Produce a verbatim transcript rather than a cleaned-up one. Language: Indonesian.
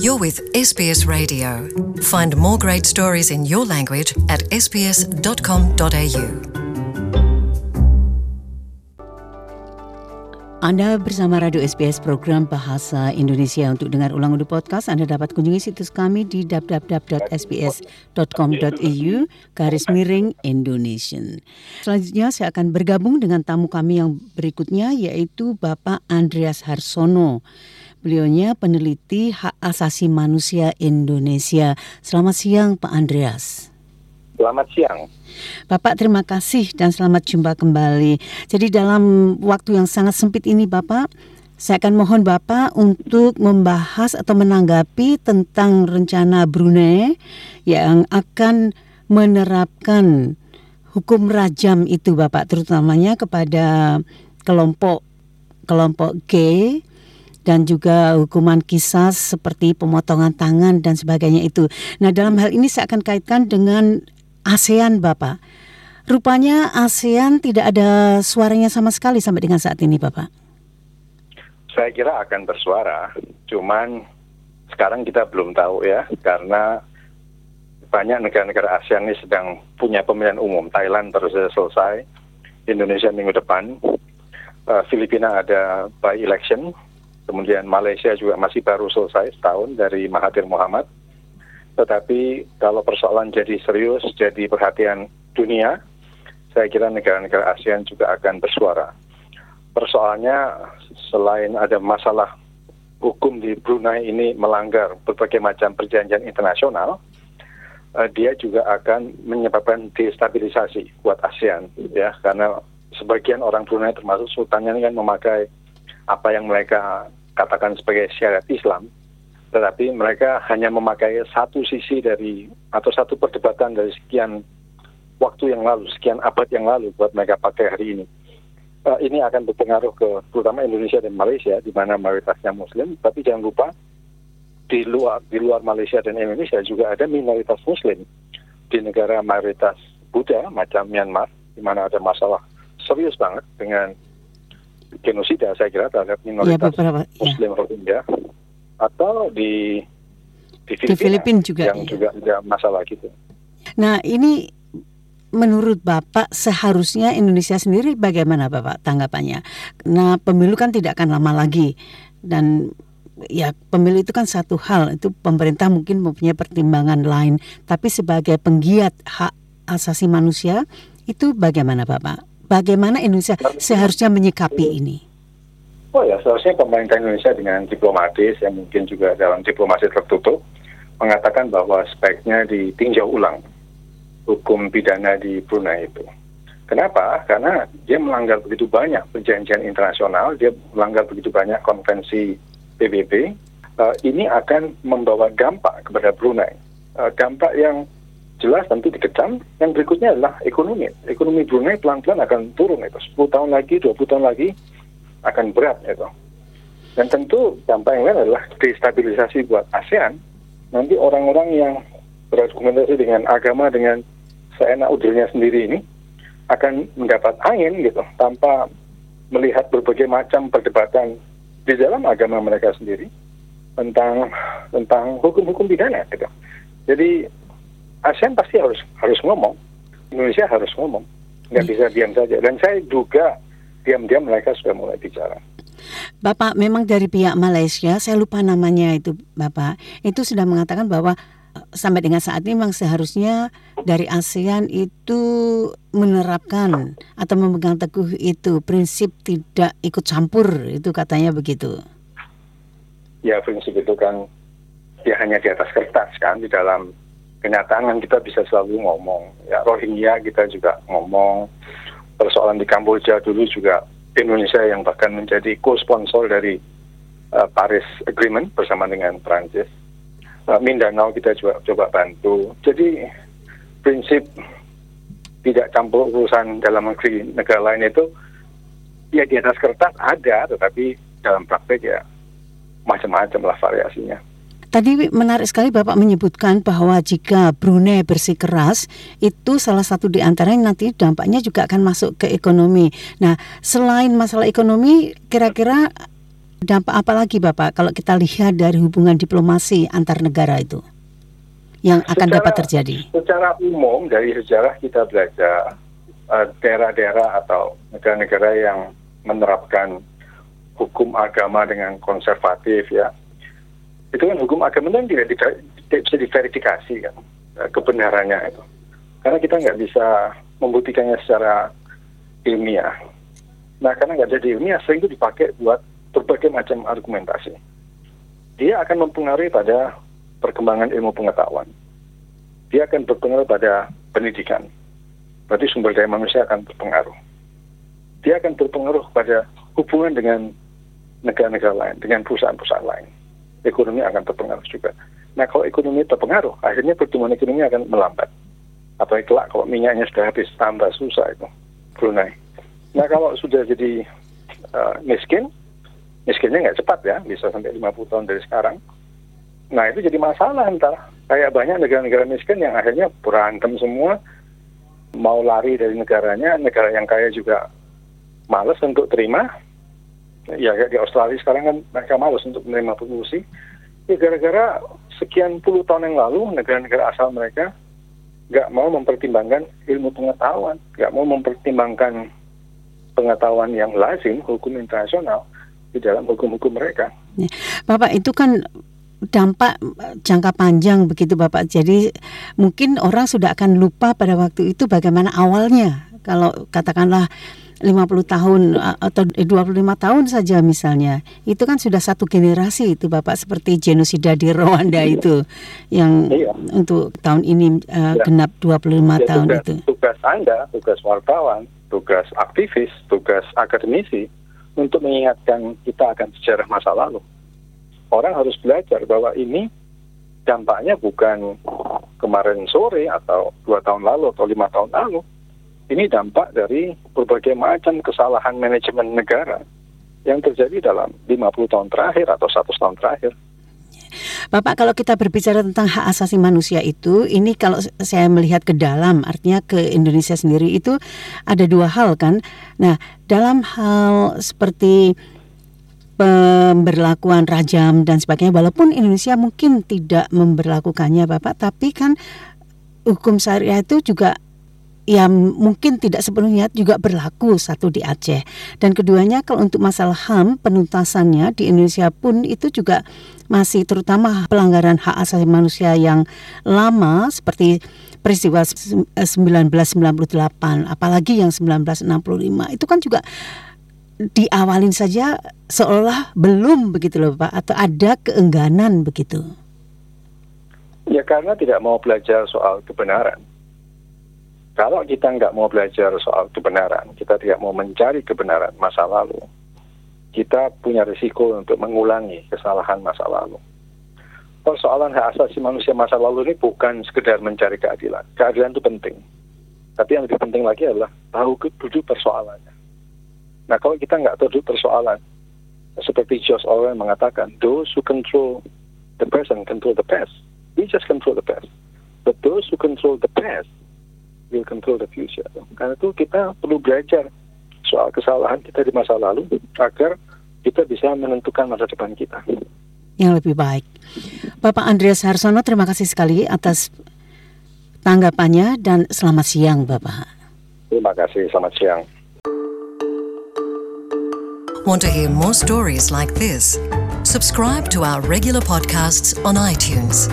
You're with S B S Radio. Find more great stories in your language at s b s dot com dot a u. Anda bersama Radio S B S program Bahasa Indonesia. Untuk dengar ulang audio podcast, Anda dapat kunjungi situs kami di double-u double-u double-u dot s b s dot com dot a u garis miring Indonesian. Selanjutnya saya akan bergabung dengan tamu kami yang berikutnya, yaitu Bapak Andreas Harsono. Beliaunya peneliti hak asasi manusia Indonesia. Selamat siang, Pak Andreas. Selamat siang. Bapak, terima kasih dan selamat jumpa kembali. Jadi dalam waktu yang sangat sempit ini, Bapak, saya akan mohon Bapak untuk membahas atau menanggapi tentang rencana Brunei yang akan menerapkan hukum rajam itu, Bapak, terutamanya kepada kelompok kelompok G, dan juga hukuman kisas seperti pemotongan tangan dan sebagainya itu. Nah, dalam hal ini saya akan kaitkan dengan ASEAN, Bapak. Rupanya ASEAN tidak ada suaranya sama sekali sampai dengan saat ini, Bapak. Saya kira akan bersuara, cuman sekarang kita belum tahu ya, karena banyak negara-negara ASEAN ini sedang punya pemilihan umum. Thailand baru saja selesai, Indonesia minggu depan, Filipina ada by election, kemudian Malaysia juga masih baru selesai setahun dari Mahathir Muhammad. Tetapi kalau persoalan jadi serius, jadi perhatian dunia, saya kira negara-negara ASEAN juga akan bersuara. Persoalannya selain ada masalah hukum di Brunei ini melanggar berbagai macam perjanjian internasional, dia juga akan menyebabkan destabilisasi buat ASEAN, ya, karena sebagian orang Brunei termasuk sultannya kan memakai apa yang mereka katakan sebagai syariat Islam, tetapi mereka hanya memakai satu sisi dari atau satu perdebatan dari sekian waktu yang lalu, sekian abad yang lalu buat mereka pakai hari ini. Uh, ini akan berpengaruh ke terutama Indonesia dan Malaysia, di mana mayoritasnya Muslim. Tapi jangan lupa di luar di luar Malaysia dan Indonesia juga ada minoritas Muslim di negara mayoritas Buddha macam Myanmar, di mana ada masalah serius banget dengan genosida, saya kira, terhadap minoritas ya, Muslim ya. Rohingya, atau di di Filipina, di Filipina juga, yang iya. juga ada masalah gitu. Nah, ini menurut Bapak seharusnya Indonesia sendiri bagaimana, Bapak, tanggapannya? Nah, pemilu kan tidak akan lama lagi, dan ya pemilu itu kan satu hal, itu pemerintah mungkin mempunyai pertimbangan lain, tapi sebagai penggiat hak asasi manusia itu bagaimana, Bapak? Bagaimana Indonesia seharusnya menyikapi ini? Oh ya, seharusnya pemerintah Indonesia dengan diplomatis, yang mungkin juga dalam diplomasi tertutup, mengatakan bahwa sebaiknya ditinjau ulang hukum pidana di Brunei itu. Kenapa? Karena dia melanggar begitu banyak perjanjian internasional, dia melanggar begitu banyak konvensi P B B. Uh, ini akan membawa dampak kepada Brunei. Uh, dampak yang jelas nanti dikecam. Yang berikutnya adalah ekonomi. Ekonomi Brunei pelan-pelan akan turun itu. sepuluh tahun lagi, dua puluh tahun lagi akan berat itu. Dan tentu dampak yang lain adalah destabilisasi buat ASEAN. Nanti orang-orang yang berargumentasi dengan agama, dengan seenak udilnya sendiri ini akan mendapat angin gitu, tanpa melihat berbagai macam perdebatan di dalam agama mereka sendiri tentang tentang hukum-hukum pidana gitu. Jadi ASEAN pasti harus harus ngomong, Indonesia harus ngomong, nggak bisa diam saja. Dan saya duga diam-diam mereka sudah mulai bicara. Bapak, memang dari pihak Malaysia, saya lupa namanya itu, Bapak, itu sudah mengatakan bahwa sampai dengan saat ini memang seharusnya dari ASEAN itu menerapkan atau memegang teguh itu prinsip tidak ikut campur, itu katanya begitu. Ya, prinsip itu kan ya hanya di atas kertas kan, di dalam kenyataan kita bisa selalu ngomong, ya, Rohingya kita juga ngomong, persoalan di Kamboja dulu juga Indonesia yang bahkan menjadi co-sponsor dari uh, Paris Agreement bersama dengan Perancis, uh, Mindanao kita juga coba bantu. Jadi prinsip tidak campur urusan dalam negeri negara lain itu ya di atas kertas ada, tetapi dalam praktek ya macam-macam lah variasinya. Tadi menarik sekali Bapak menyebutkan bahwa jika Brunei bersikeras, itu salah satu di antaranya nanti dampaknya juga akan masuk ke ekonomi. Nah, selain masalah ekonomi, kira-kira Dampak apa lagi Bapak kalau kita lihat dari hubungan diplomasi antar negara itu yang akan secara, dapat terjadi? Secara umum dari sejarah kita belajar uh, daerah-daerah atau negara-negara yang menerapkan hukum agama dengan konservatif ya, itu kan hukum agama itu tidak, tidak, tidak bisa diverifikasi kan kebenarannya itu, karena kita nggak bisa membuktikannya secara ilmiah. Nah karena nggak jadi ilmiah sering itu dipakai buat berbagai macam argumentasi. Dia akan mempengaruhi pada perkembangan ilmu pengetahuan. Dia akan berpengaruh pada pendidikan. Berarti sumber daya manusia akan berpengaruh. Dia akan berpengaruh pada hubungan dengan negara-negara lain, dengan perusahaan-perusahaan lain. Ekonomi akan terpengaruh juga. Nah kalau ekonomi terpengaruh, akhirnya pertumbuhan ekonomi akan melambat. Apalagi kelak kalau minyaknya sudah habis, tambah susah itu Brunei. Nah kalau sudah jadi uh, miskin, miskinnya nggak cepat ya, bisa sampai lima puluh tahun dari sekarang. Nah itu jadi masalah ntar. Kayak banyak negara-negara miskin yang akhirnya berantem semua, mau lari dari negaranya, negara yang kaya juga malas untuk terima. Ya di Australia sekarang kan mereka malas untuk menerima pengungsi. Ya gara-gara sekian puluh tahun yang lalu, negara-negara asal mereka nggak mau mempertimbangkan ilmu pengetahuan, nggak mau mempertimbangkan pengetahuan yang lazim, hukum internasional, di dalam hukum-hukum mereka. Bapak, itu kan dampak jangka panjang begitu Bapak. Jadi mungkin orang sudah akan lupa pada waktu itu bagaimana awalnya. Kalau katakanlah lima puluh tahun atau dua puluh lima tahun saja misalnya, itu kan sudah satu generasi itu Bapak, seperti genosida di Rwanda iya. itu yang iya. untuk tahun ini uh, ya. genap dua puluh lima ya, tahun tugas, itu. Tugas Anda, tugas wartawan, tugas aktivis, tugas akademisi untuk mengingatkan kita akan sejarah masa lalu. Orang harus belajar bahwa ini dampaknya bukan kemarin sore atau dua tahun lalu atau lima tahun lalu. Ini dampak dari berbagai macam kesalahan manajemen negara yang terjadi dalam lima puluh tahun terakhir atau seratus tahun terakhir. Bapak, kalau kita berbicara tentang hak asasi manusia itu, ini kalau saya melihat ke dalam, artinya ke Indonesia sendiri itu ada dua hal kan. Nah, dalam hal seperti pemberlakuan rajam dan sebagainya, walaupun Indonesia mungkin tidak memberlakukannya Bapak, tapi kan hukum syariah itu juga ya mungkin tidak sepenuhnya juga berlaku, satu di Aceh. Dan keduanya kalau untuk masalah H A M, penuntasannya di Indonesia pun itu juga masih, terutama pelanggaran hak asasi manusia yang lama seperti peristiwa seribu sembilan ratus sembilan puluh delapan, apalagi yang seribu sembilan ratus enam puluh lima, itu kan juga diawalin saja seolah belum begitu loh Pak, atau ada keengganan begitu. Ya karena tidak mau belajar soal kebenaran. Kalau kita nggak mau belajar soal kebenaran, kita tidak mau mencari kebenaran masa lalu, kita punya risiko untuk mengulangi kesalahan masa lalu. Persoalan hak asasi manusia masa lalu ini bukan sekedar mencari keadilan. Keadilan itu penting. Tapi yang lebih penting lagi adalah tahu duduk persoalannya. Nah kalau kita nggak tahu duduk persoalan, seperti George Orwell mengatakan, those who control the present control the past. We just control the past. But those who control the past will control the future. Karena itu kita perlu belajar soal kesalahan kita di masa lalu agar kita bisa menentukan masa depan kita yang lebih baik. Bapak Andreas Harsono, terima kasih sekali atas tanggapannya dan selamat siang Bapak. Terima kasih, selamat siang. Want to hear more stories like this? Subscribe to our regular podcasts on iTunes.